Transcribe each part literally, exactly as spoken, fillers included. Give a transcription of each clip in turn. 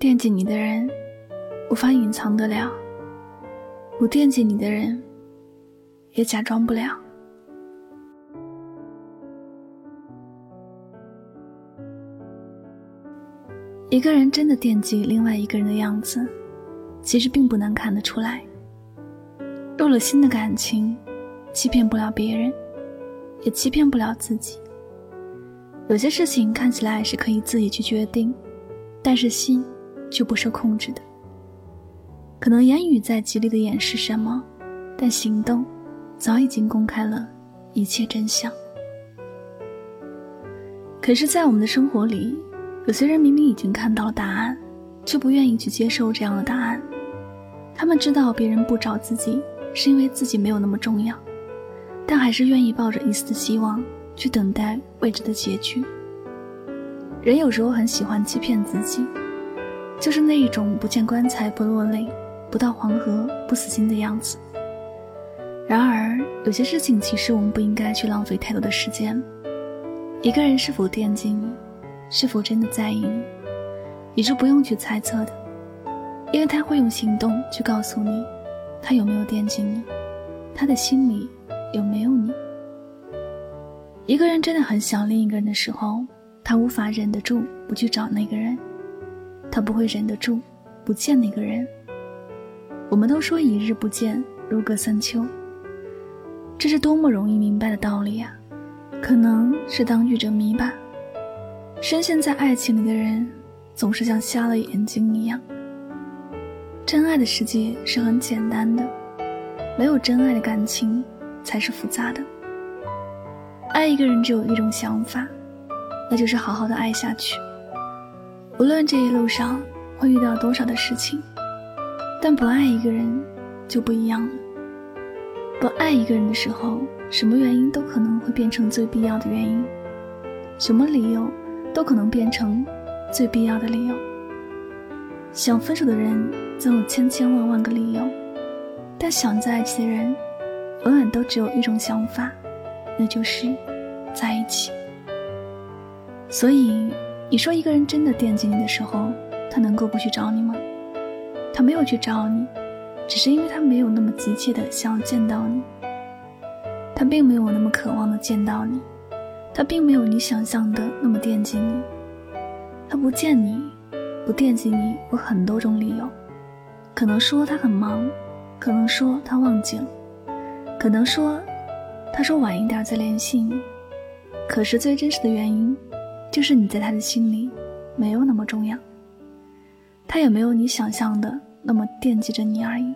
惦记你的人无法隐藏得了，不惦记你的人也假装不了。一个人真的惦记另外一个人的样子，其实并不难看得出来。入了心的感情，欺骗不了别人，也欺骗不了自己。有些事情看起来是可以自己去决定，但是心却不受控制的。可能言语在极力的掩饰什么，但行动早已经公开了一切真相。可是在我们的生活里，有些人明明已经看到了答案，却不愿意去接受这样的答案。他们知道别人不找自己是因为自己没有那么重要，但还是愿意抱着一丝的希望去等待未知的结局。人有时候很喜欢欺骗自己，就是那一种不见棺材不落泪，不到黄河不死心的样子。然而有些事情其实我们不应该去浪费太多的时间。一个人是否惦记你，是否真的在意你，你是不用去猜测的，因为他会用行动去告诉你他有没有惦记你，他的心里有没有你。一个人真的很想另一个人的时候，他无法忍得住不去找那个人，他不会忍得住不见那个人。我们都说一日不见如隔三秋，这是多么容易明白的道理啊！可能是当局者迷吧。深陷在爱情里的人总是像瞎了眼睛一样。真爱的世界是很简单的，没有真爱的感情才是复杂的。爱一个人只有一种想法，那就是好好的爱下去。无论这一路上会遇到多少的事情，但不爱一个人就不一样了。不爱一个人的时候，什么原因都可能会变成最必要的原因，什么理由都可能变成最必要的理由。想分手的人总有千千万万个理由，但想在一起的人永远都只有一种想法，那就是在一起。所以你说一个人真的惦记你的时候，他能够不去找你吗？他没有去找你，只是因为他没有那么急切的想要见到你，他并没有那么渴望的见到你，他并没有你想象的那么惦记你。他不见你不惦记你有很多种理由，可能说他很忙，可能说他忘记了，可能说他说晚一点再联系你。可是最真实的原因就是你在他的心里没有那么重要，他也没有你想象的那么惦记着你而已。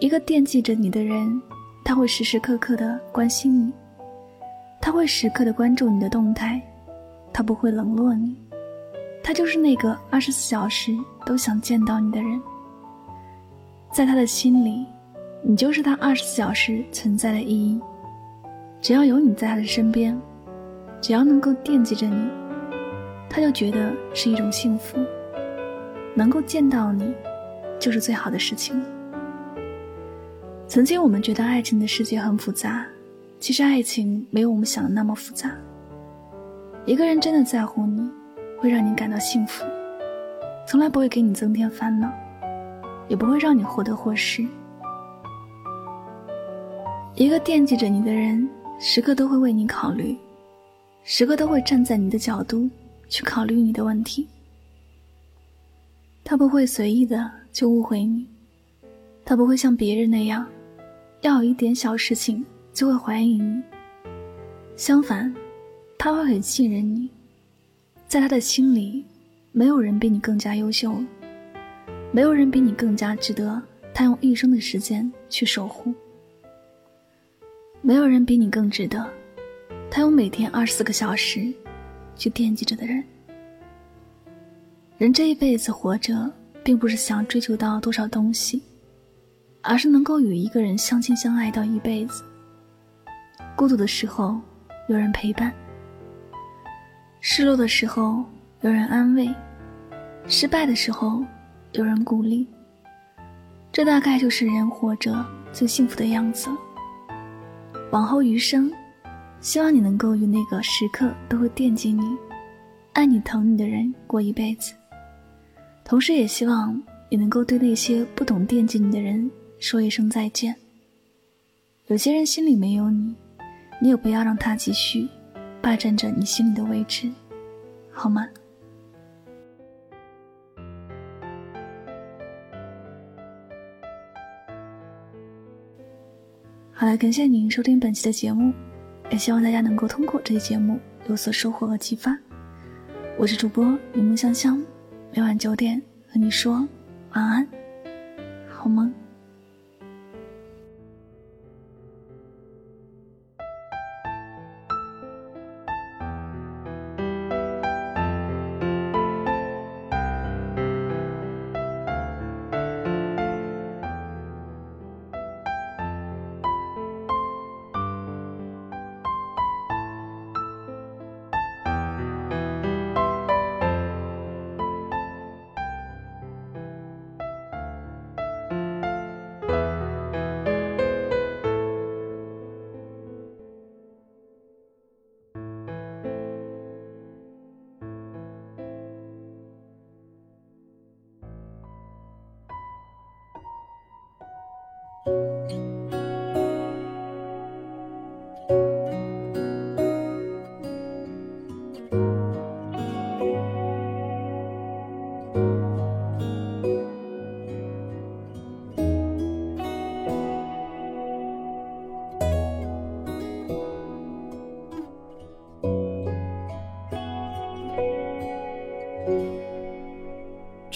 一个惦记着你的人，他会时时刻刻的关心你，他会时刻的关注你的动态，他不会冷落你，他就是那个二十四小时都想见到你的人。在他的心里，你就是他二十四小时存在的意义。只要有你在他的身边，只要能够惦记着你，他就觉得是一种幸福。能够见到你就是最好的事情。曾经我们觉得爱情的世界很复杂，其实爱情没有我们想的那么复杂。一个人真的在乎你，会让你感到幸福，从来不会给你增添烦恼，也不会让你或得或失。一个惦记着你的人，时刻都会为你考虑，时刻都会站在你的角度去考虑你的问题。他不会随意的就误会你，他不会像别人那样，要有一点小事情就会怀疑你。相反，他会很信任你，在他的心里，没有人比你更加优秀了，没有人比你更加值得他用一生的时间去守护，没有人比你更值得他用每天二十四个小时去惦记着的人。人这一辈子活着，并不是想追求到多少东西，而是能够与一个人相亲相爱到一辈子。孤独的时候有人陪伴，失落的时候有人安慰，失败的时候有人鼓励。这大概就是人活着最幸福的样子。往后余生，希望你能够与那个时刻都会惦记你、爱你疼你的人过一辈子。同时也希望你能够对那些不懂惦记你的人说一声再见。有些人心里没有你，你也不要让他继续霸占着你心里的位置，好吗？好了，感谢您收听本期的节目，也希望大家能够通过这期节目有所收获和启发。我是主播柠檬香香，每晚九点和你说晚安，好梦。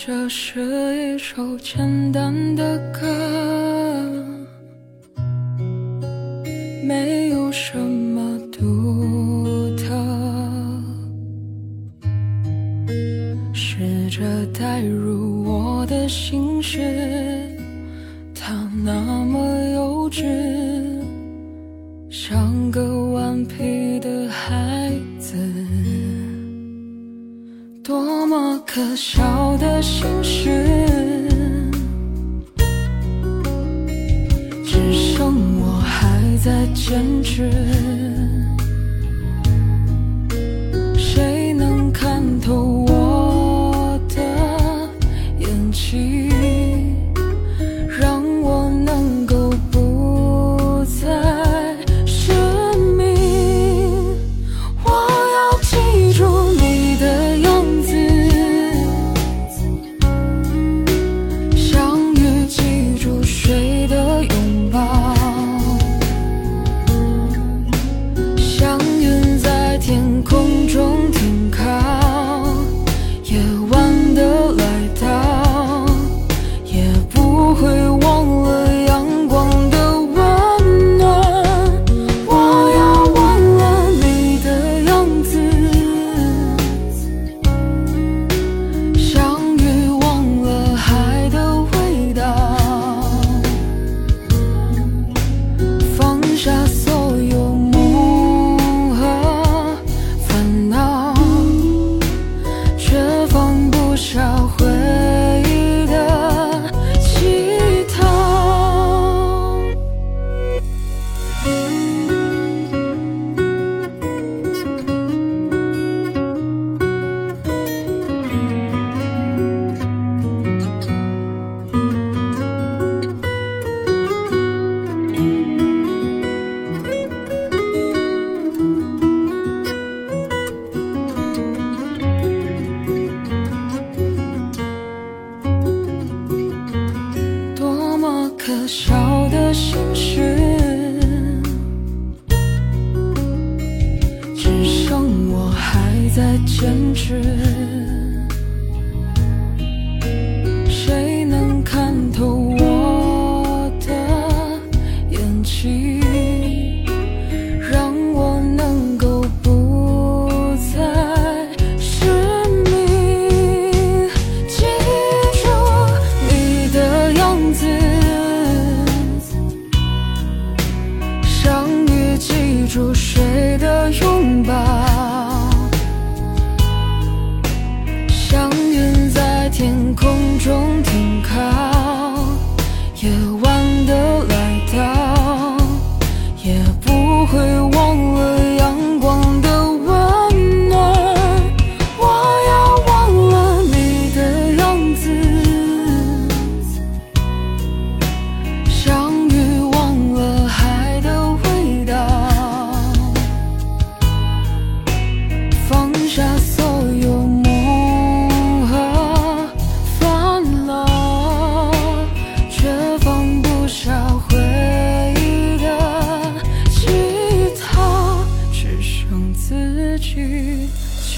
这是一首简单的歌，没有什么独特，试着带入我的心事，它那么幼稚，像个顽皮的孩子，多么可笑的心事，只剩我还在坚持，谁能看透我的眼睛，让我能够不再失明。我要记住你的样子，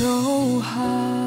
就好。